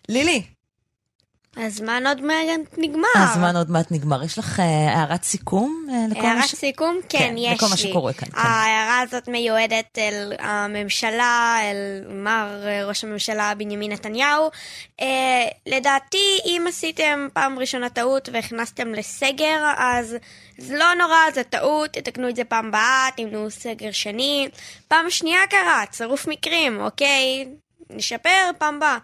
לילי. הזמן עוד מעט נגמר. הזמן עוד מעט נגמר. יש לך הערת סיכום? הערת סיכום? כן, יש לי. לכל מה שקורה כאן. ההערה הזאת מיועדת אל הממשלה, אל מר ראש הממשלה בנימין נתניהו. לדעתי, אם עשיתם פעם ראשונה טעות והכנסתם לסגר, אז זה לא נורא, זה טעות, תתקנו את זה פעם הבאה, תמנעו סגר שני. פעם שנייה קרה, צירוף מקרים, אוקיי? נשפר פעם הבאה.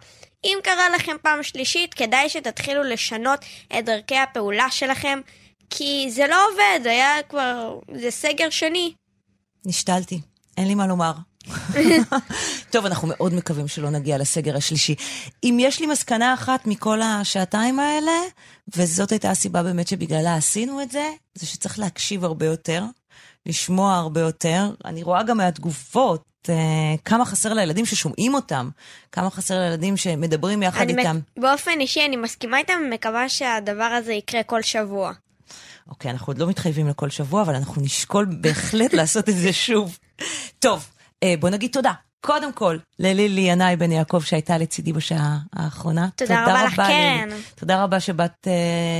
אם קרה לכם פעם שלישית, כדאי שתתחילו לשנות את דרכי הפעולה שלכם, כי זה לא עובד, היה כבר, זה סגר שני. נשתלתי, אין לי מה לומר. טוב, אנחנו מאוד מקווים שלא נגיע לסגר השלישי. אם יש לי מסקנה אחת מכל השעתיים האלה, וזאת הייתה הסיבה באמת שבגללה עשינו את זה, זה שצריך להקשיב הרבה יותר, לשמוע הרבה יותר. אני רואה גם מהתגובות, כמה חסר לילדים ששומעים אותם, כמה חסר לילדים שמדברים יחד איתם. באופן אישי אני מסכימה איתם, ומקווה שהדבר הזה יקרה כל שבוע. אוקיי, אנחנו עוד לא מתחייבים לכל שבוע, אבל אנחנו נשקול בהחלט לעשות את זה שוב. טוב, בוא נגיד תודה. קודם כל, לילי ינאי בן יעקב שהייתה לצידי בשעה האחרונה. תודה רבה לך, קרן. תודה רבה שבאת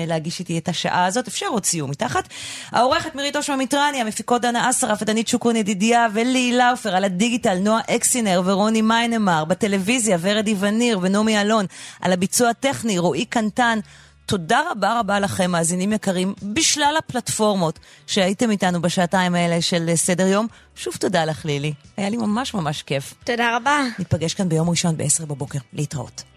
להגיש איתי את השעה הזאת. אפשר עוד סיום מתחת. העורכת מירית הושמנד מיטרני, המפיקות דנה אסרף, דנית שוקרון ידידיה ולי לאופר, על הדיגיטל נועה אקסינר ורוני מיינמר, בטלוויזיה ורדי וניר ונומי אלון, על הביצוע הטכני רועי קנטן. תודה רבה רבה לכם, מאזינים יקרים, בשלל הפלטפורמות שהייתם איתנו בשעתיים האלה של סדר יום. שוב תודה לך, לילי. היה לי ממש ממש כיף. תודה רבה. ניפגש כאן ביום ראשון ב-עשר בבוקר. להתראות.